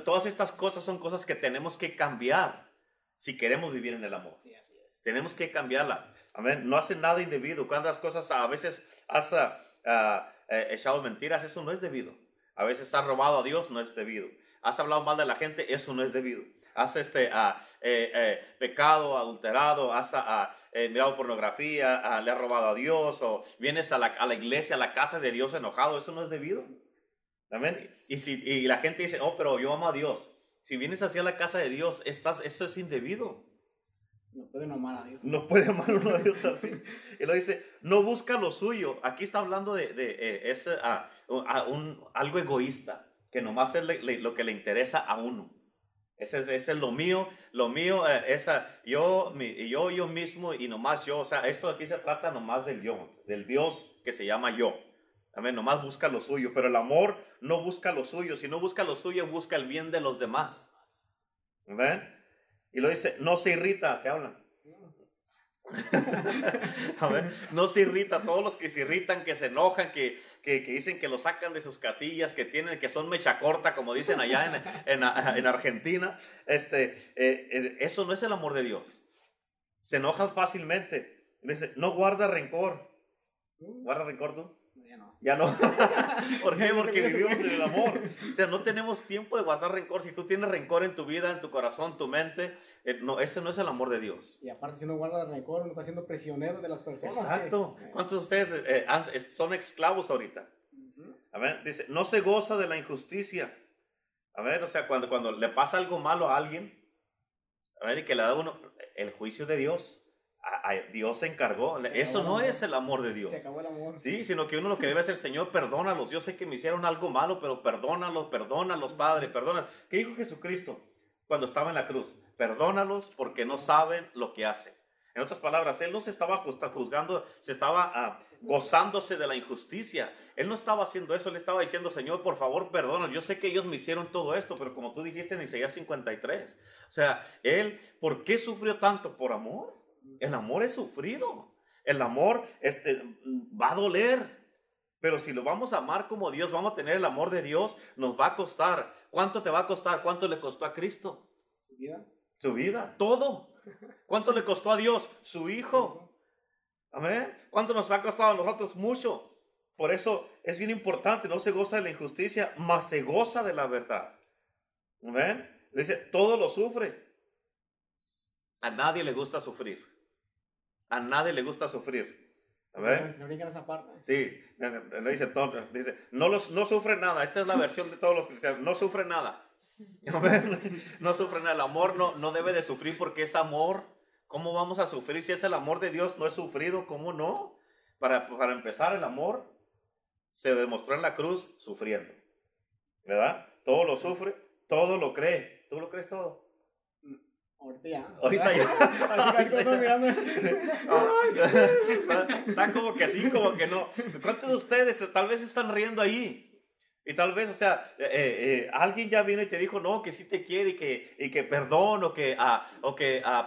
todas estas cosas son cosas que tenemos que cambiar si queremos vivir en el amor. Sí, así es. Tenemos que cambiarlas. Amén. No hace nada indebido. ¿Cuántas cosas a veces has echado mentiras? Eso no es debido. A veces has robado a Dios, no es debido. Has hablado mal de la gente, eso no es debido. Has pecado, adulterado, has mirado pornografía, le has robado a Dios, o vienes a la iglesia, a la casa de Dios enojado, eso no es debido. ¿Amén? Y la gente dice, oh, pero yo amo a Dios. Si vienes hacia la casa de Dios, eso es indebido. No puede amar a Dios. No puede amar uno a Dios así. Y lo dice, no busca lo suyo. Aquí está hablando de algo egoísta, que nomás es lo que le interesa a uno. Ese es lo mío, yo mismo y nomás yo. O sea, esto aquí se trata nomás del yo, del Dios que se llama yo. Amén, nomás busca lo suyo, pero el amor no busca lo suyo. Si no busca lo suyo, busca el bien de los demás. Amén. Y lo dice, no se irrita, ¿qué hablan? A ver, no se irrita. Todos los que se irritan, que se enojan, que dicen que lo sacan de sus casillas, que son mecha corta, como dicen allá en Argentina, eso no es el amor de Dios. Se enojan fácilmente. Dice, no guarda rencor. ¿Guarda rencor tú? Ya no. ¿Por qué? Porque vivimos en el amor. O sea, no tenemos tiempo de guardar rencor. Si tú tienes rencor en tu vida, en tu corazón, tu mente, no, ese no es el amor de Dios. Y aparte, si uno guarda rencor, uno está siendo prisionero de las personas. Exacto. ¿Cuántos de ustedes son esclavos ahorita? A ver, dice, no se goza de la injusticia. A ver, o sea, cuando le pasa algo malo a alguien, a ver, y que le da uno el juicio de Dios. Dios se encargó. Eso no es el amor de Dios. Se acabó el amor. Sí, sino que uno lo que debe hacer, Señor, perdónalos. Yo sé que me hicieron algo malo, pero perdónalos, Padre, perdónalos. ¿Qué dijo Jesucristo cuando estaba en la cruz? Perdónalos porque no saben lo que hacen. En otras palabras, Él no se estaba juzgando, se estaba gozándose de la injusticia. Él no estaba haciendo eso, Él estaba diciendo, Señor, por favor, perdónanos. Yo sé que ellos me hicieron todo esto, pero como tú dijiste en Isaías 53. O sea, Él, ¿por qué sufrió tanto? ¿Por amor? El amor es sufrido. El amor va a doler. Pero si lo vamos a amar como Dios, vamos a tener el amor de Dios, nos va a costar. ¿Cuánto te va a costar? ¿Cuánto le costó a Cristo? Su vida. Su vida, todo. ¿Cuánto le costó a Dios? Su Hijo. Amén. ¿Cuánto nos ha costado a nosotros? Mucho. Por eso es bien importante, no se goza de la injusticia, mas se goza de la verdad. Amén. Le dice, todo lo sufre. A nadie le gusta sufrir. A nadie le gusta sufrir. ¿Sabes? Sí, lo dice todo. Dice, no sufre nada. Esta es la versión de todos los cristianos. No sufre nada. No sufre nada. El amor no debe de sufrir porque es amor. ¿Cómo vamos a sufrir? Si es el amor de Dios, no es sufrido. ¿Cómo no? Para empezar, el amor se demostró en la cruz sufriendo. ¿Verdad? Todo lo sufre, todo lo cree. ¿Tú lo crees todo? Ahorita ya. Está como que sí, como que no. ¿Cuántos de ustedes tal vez están riendo ahí? Y tal vez, o sea, alguien ya vino y te dijo, no, que sí te quiere y que perdón, o que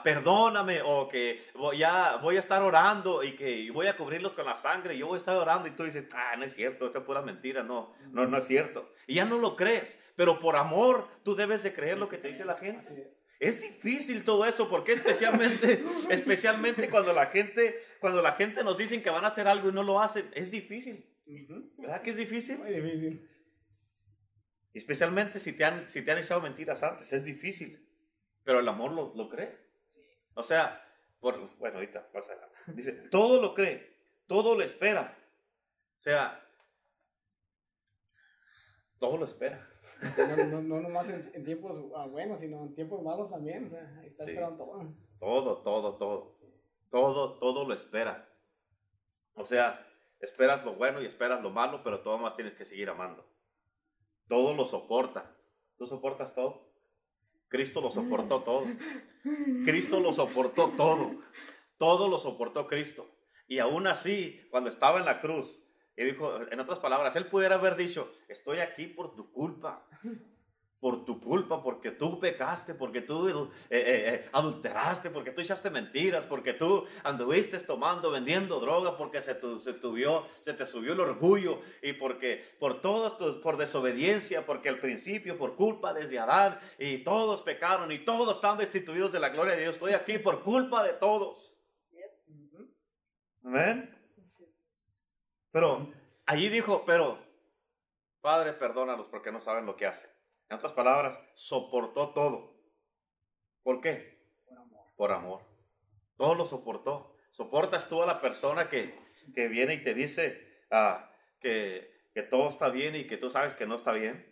perdóname, o que ya voy a estar orando y que voy a cubrirlos con la sangre, y yo voy a estar orando, y tú dices, no es cierto, esto es pura mentira, no es cierto. Y ya no lo crees, pero por amor tú debes de creer lo que te dice la gente. Así es. Es difícil todo eso, porque especialmente cuando la gente nos dicen que van a hacer algo y no lo hacen, es difícil. ¿Verdad que es difícil? Muy difícil. Especialmente si te han echado mentiras antes, es difícil. Pero el amor lo cree. Sí. O sea, bueno, ahorita pasa. Dice, todo lo cree, todo lo espera. O sea, todo lo espera. No nomás en tiempos buenos, sino en tiempos malos también. O sea, está esperando todo. Todo. Sí. Todo lo espera. O sea, esperas lo bueno y esperas lo malo, pero todo más tienes que seguir amando. Todo lo soporta. ¿Tú soportas todo? Cristo lo soportó todo. Cristo lo soportó todo. Todo lo soportó Cristo. Y aún así, cuando estaba en la cruz, y dijo, en otras palabras, él pudiera haber dicho, estoy aquí por tu culpa, porque tú pecaste, porque tú adulteraste, porque tú echaste mentiras, porque tú anduviste tomando, vendiendo droga, porque se te subió el orgullo, y porque por desobediencia, porque al principio, por culpa desde Adán, y todos pecaron, y todos están destituidos de la gloria de Dios, estoy aquí por culpa de todos. Amén. Pero allí dijo, Padre, perdónalos porque no saben lo que hacen. En otras palabras, soportó todo. ¿Por qué? Por amor. Todo lo soportó. Soportas tú a la persona que viene y te dice que todo está bien y que tú sabes que no está bien.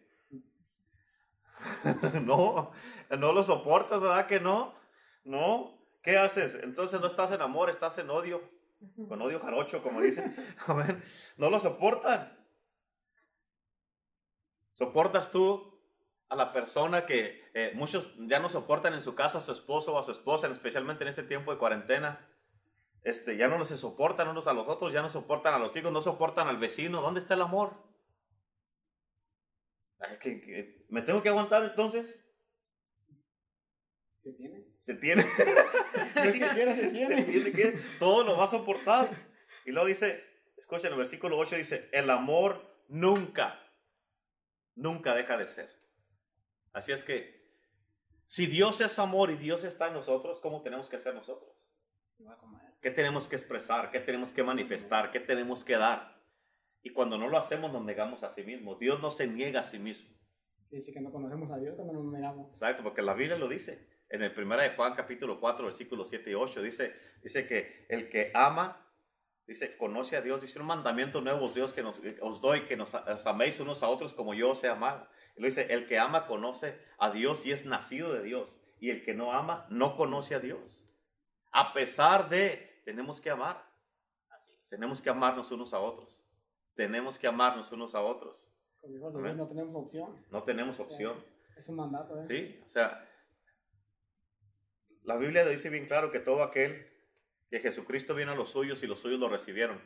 No lo soportas, ¿verdad que no? No. ¿Qué haces? Entonces no estás en amor, estás en odio. Con odio jarocho, como dicen. Amén. No lo soportan. ¿Soportas tú a la persona que muchos ya no soportan en su casa a su esposo o a su esposa, especialmente en este tiempo de cuarentena? Ya no se soportan unos a los otros, ya no soportan a los hijos, no soportan al vecino. ¿Dónde está el amor? ¿Me tengo que aguantar entonces? Se tiene. Se tiene. Todo lo va a soportar. Y luego dice, escuchen, el versículo 8 dice, el amor nunca deja de ser. Así es que, si Dios es amor y Dios está en nosotros, ¿cómo tenemos que ser nosotros? ¿Qué tenemos que expresar? ¿Qué tenemos que manifestar? ¿Qué tenemos que dar? Y cuando no lo hacemos, nos negamos a sí mismos. Dios no se niega a sí mismo. Dice que no conocemos a Dios cuando nos negamos. Exacto, porque la Biblia lo dice. En el 1 de Juan, capítulo 4, versículos 7 y 8, dice que el que ama, dice, conoce a Dios. Dice, un mandamiento nuevo, Dios, que os doy, que os améis unos a otros como yo os he amado. Y lo dice, el que ama conoce a Dios y es nacido de Dios. Y el que no ama, no conoce a Dios. A pesar de, tenemos que amar. Así es. Tenemos que amarnos unos a otros. Como hijos de Dios, no tenemos opción. Es un mandato, ¿eh? Sí, o sea, la Biblia dice bien claro que todo aquel que Jesucristo vino a los suyos y los suyos lo recibieron.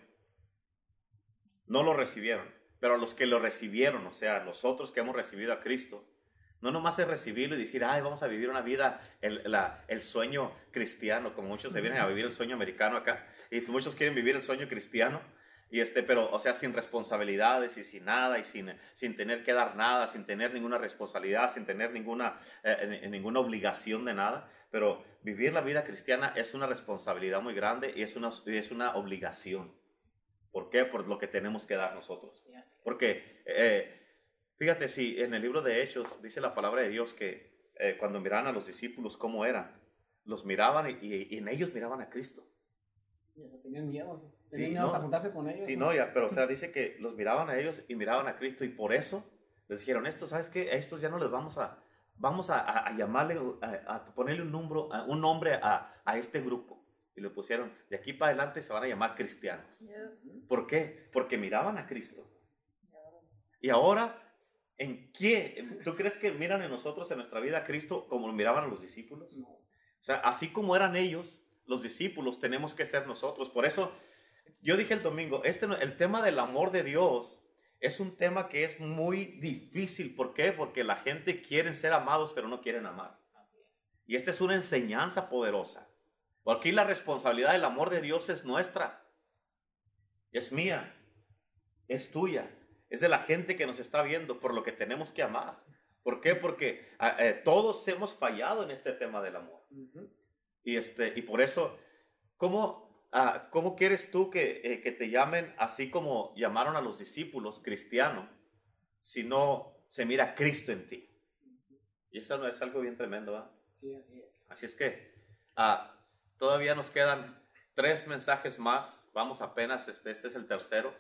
No lo recibieron, pero a los que lo recibieron, o sea, nosotros que hemos recibido a Cristo, no nomás es recibirlo y decir, ay, vamos a vivir una vida, el sueño cristiano, como muchos se vienen a vivir el sueño americano acá, y muchos quieren vivir el sueño cristiano, pero, o sea, sin responsabilidades y sin nada, y sin tener que dar nada, sin tener ninguna responsabilidad, sin tener ninguna obligación de nada. Pero vivir la vida cristiana es una responsabilidad muy grande y es una obligación. ¿Por qué? Por lo que tenemos que dar nosotros. Sí, así es. Porque, fíjate, si en el libro de Hechos dice la palabra de Dios que cuando miraban a los discípulos cómo eran, los miraban y en ellos miraban a Cristo. Tenían miedo, a juntarse con ellos. Sí, ¿no? Pero o sea, dice que los miraban a ellos y miraban a Cristo, y por eso les dijeron, ¿sabes qué? A estos ya no les vamos a llamarle, a ponerle un nombre a este grupo. Y le pusieron, de aquí para adelante se van a llamar cristianos. ¿Por qué? Porque miraban a Cristo. Y ahora, ¿en qué? ¿Tú crees que miran en nosotros, en nuestra vida, a Cristo como lo miraban a los discípulos? No. O sea, así como eran ellos, los discípulos tenemos que ser nosotros. Por eso, yo dije el domingo, el tema del amor de Dios es un tema que es muy difícil. ¿Por qué? Porque la gente quiere ser amados, pero no quieren amar. Así es. Y esta es una enseñanza poderosa. Porque aquí la responsabilidad del amor de Dios es nuestra. Es mía. Es tuya. Es de la gente que nos está viendo, por lo que tenemos que amar. ¿Por qué? Porque todos hemos fallado en este tema del amor. Uh-huh. Y por eso, ¿cómo quieres tú que te llamen así como llamaron a los discípulos cristiano si no se mira Cristo en ti? Y eso es algo bien tremendo, ¿verdad? Sí, así es. Así es que todavía nos quedan 3 mensajes más. Vamos apenas, este es el tercero.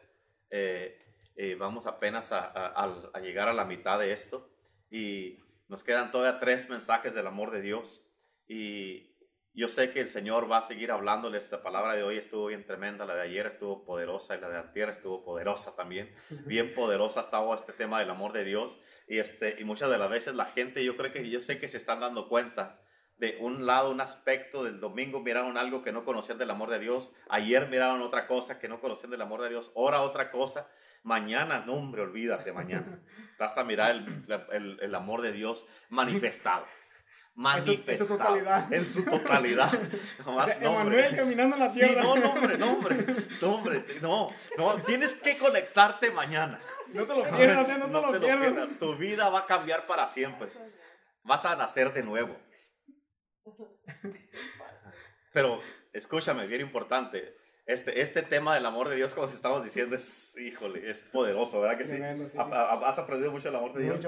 Vamos apenas a llegar a la mitad de esto. Y nos quedan todavía 3 mensajes del amor de Dios. Y yo sé que el Señor va a seguir hablándoles. Esta palabra de hoy estuvo bien tremenda. La de ayer estuvo poderosa y la de antier estuvo poderosa también. Bien poderosa estaba este tema del amor de Dios. Y muchas de las veces la gente, yo sé que se están dando cuenta. De un lado, un aspecto del domingo miraron algo que no conocían del amor de Dios. Ayer miraron otra cosa que no conocían del amor de Dios. Ahora otra cosa. Mañana, no hombre, olvídate mañana. Vas a mirar el amor de Dios manifestado. Manifestado. En su totalidad. En su totalidad. Nomás, o sea, Emanuel caminando en la tierra. Sí, no, hombre, tienes que conectarte mañana. No te lo pierdas, no te lo pierdas. Tu vida va a cambiar para siempre. Vas a nacer de nuevo. Pero escúchame, bien importante, este tema del amor de Dios, como estamos diciendo, es poderoso, ¿verdad que sí? Bien, sí. Has aprendido mucho el amor de Dios,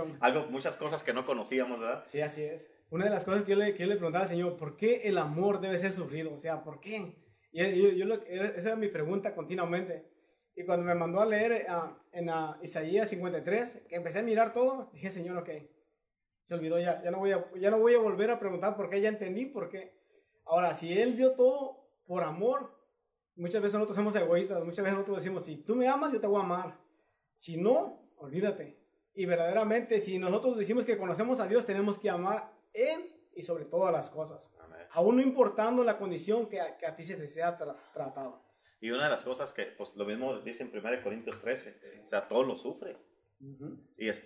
muchas cosas que no conocíamos, ¿verdad? Sí, así es. Una de las cosas que yo le preguntaba al Señor, ¿por qué el amor debe ser sufrido? O sea, ¿por qué? Esa era mi pregunta continuamente. Y cuando me mandó a leer en Isaías 53, que empecé a mirar todo, dije, Señor, ok. Se olvidó ya no voy a volver a preguntar por qué, ya entendí por qué. Ahora, si Él dio todo por amor, muchas veces nosotros somos egoístas, muchas veces nosotros decimos, si tú me amas, yo te voy a amar. Si no, olvídate. Y verdaderamente, si nosotros decimos que conocemos a Dios, tenemos que amar Él y sobre todas las cosas. Amén. Aún no importando la condición que a ti se te sea tratado. Y una de las cosas que, pues lo mismo dice en 1 Corintios 13, sí. O sea, todo lo sufre. Uh-huh. Y es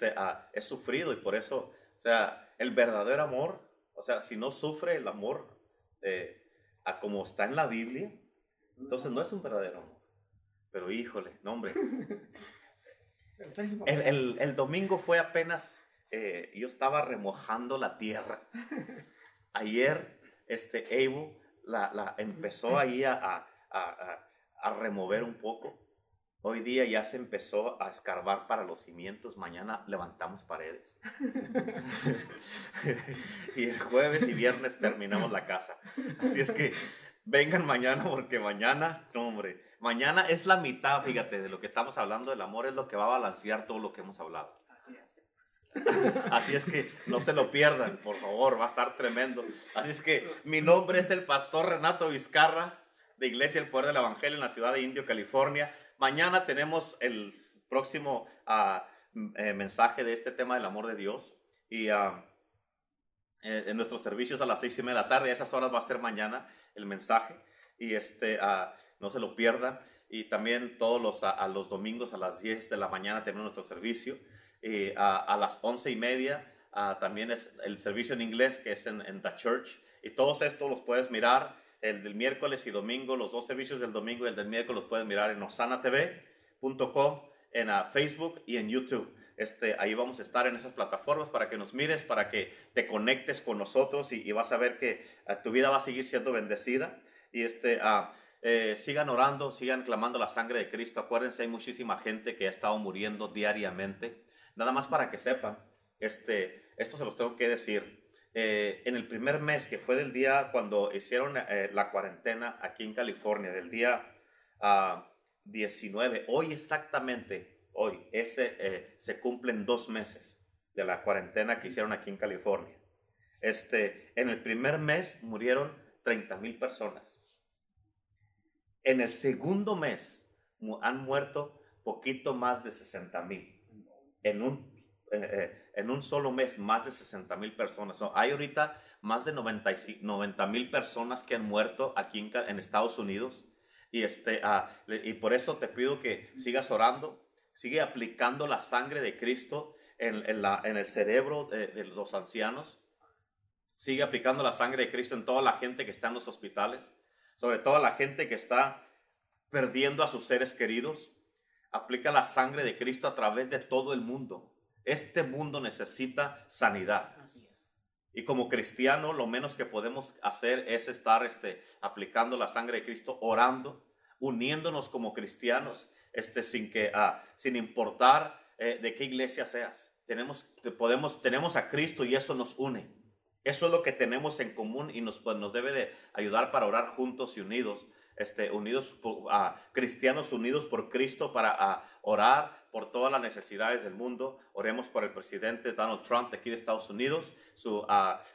sufrido y por eso... O sea, el verdadero amor, o sea, si no sufre el amor a como está en la Biblia, entonces no es un verdadero amor. Pero híjole, no hombre. El domingo fue apenas, yo estaba remojando la tierra. Ayer, Abel la empezó ahí a remover un poco. Hoy día ya se empezó a escarbar para los cimientos. Mañana levantamos paredes. Y el jueves y viernes terminamos la casa. Así es que vengan mañana porque mañana, no hombre, mañana es la mitad, fíjate, de lo que estamos hablando del amor es lo que va a balancear todo lo que hemos hablado. Así es. Así es que no se lo pierdan, por favor, va a estar tremendo. Así es que mi nombre es el pastor Renato Vizcarra de Iglesia El Poder del Evangelio en la ciudad de Indio, California. Mañana tenemos el próximo mensaje de este tema del amor de Dios y en nuestros servicios a las 6:30 de la tarde, a esas horas va a ser mañana el mensaje y no se lo pierdan y también todos los domingos a las 10 de la mañana tenemos nuestro servicio y a las 11:30 también es el servicio en inglés que es en The Church y todos estos los puedes mirar. El del miércoles y domingo, los 2 servicios del domingo y el del miércoles los pueden mirar en osanatv.com, en Facebook y en YouTube. Ahí vamos a estar en esas plataformas para que nos mires, para que te conectes con nosotros y vas a ver que tu vida va a seguir siendo bendecida. Y sigan orando, sigan clamando la sangre de Cristo. Acuérdense, hay muchísima gente que ha estado muriendo diariamente. Nada más para que sepan, esto se los tengo que decir. En el primer mes, que fue del día cuando hicieron la cuarentena aquí en California, del día 19, hoy exactamente, se cumplen 2 meses de la cuarentena que hicieron aquí en California. En el primer mes murieron 30,000 personas. En el segundo mes han muerto poquito más de 60,000. En un solo mes, más de 60,000 personas. So, hay ahorita más de 90,000 personas que han muerto aquí en Estados Unidos. Y, y por eso te pido que sigas orando, sigue aplicando la sangre de Cristo en el cerebro de los ancianos. Sigue aplicando la sangre de Cristo en toda la gente que está en los hospitales, sobre todo la gente que está perdiendo a sus seres queridos. Aplica la sangre de Cristo a través de todo el mundo. Este mundo necesita sanidad. Así es. Y como cristiano, lo menos que podemos hacer es estar aplicando la sangre de Cristo, orando, uniéndonos como cristianos, sin importar de qué iglesia seas. Tenemos a Cristo y eso nos une. Eso es lo que tenemos en común y nos debe de ayudar para orar juntos y unidos. Cristianos unidos por Cristo para orar por todas las necesidades del mundo. Oremos por el presidente Donald Trump de aquí de Estados Unidos, su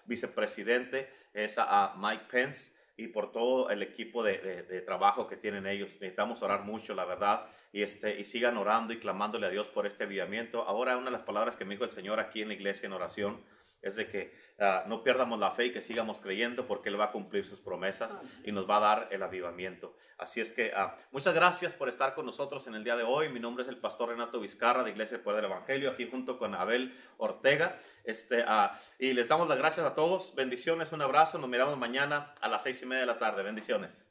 vicepresidente es Mike Pence, y por todo el equipo de trabajo que tienen ellos. Necesitamos orar mucho, la verdad, y sigan orando y clamándole a Dios por este avivamiento. Ahora, una de las palabras que me dijo el Señor aquí en la iglesia en oración es de que no pierdamos la fe y que sigamos creyendo, porque Él va a cumplir sus promesas y nos va a dar el avivamiento. Así es que muchas gracias por estar con nosotros en el día de hoy. Mi nombre es el pastor Renato Vizcarra de Iglesia El Poder del Evangelio, aquí junto con Abel Ortega. Y les damos las gracias a todos. Bendiciones, un abrazo. Nos miramos mañana a las 6:30 de la tarde. Bendiciones.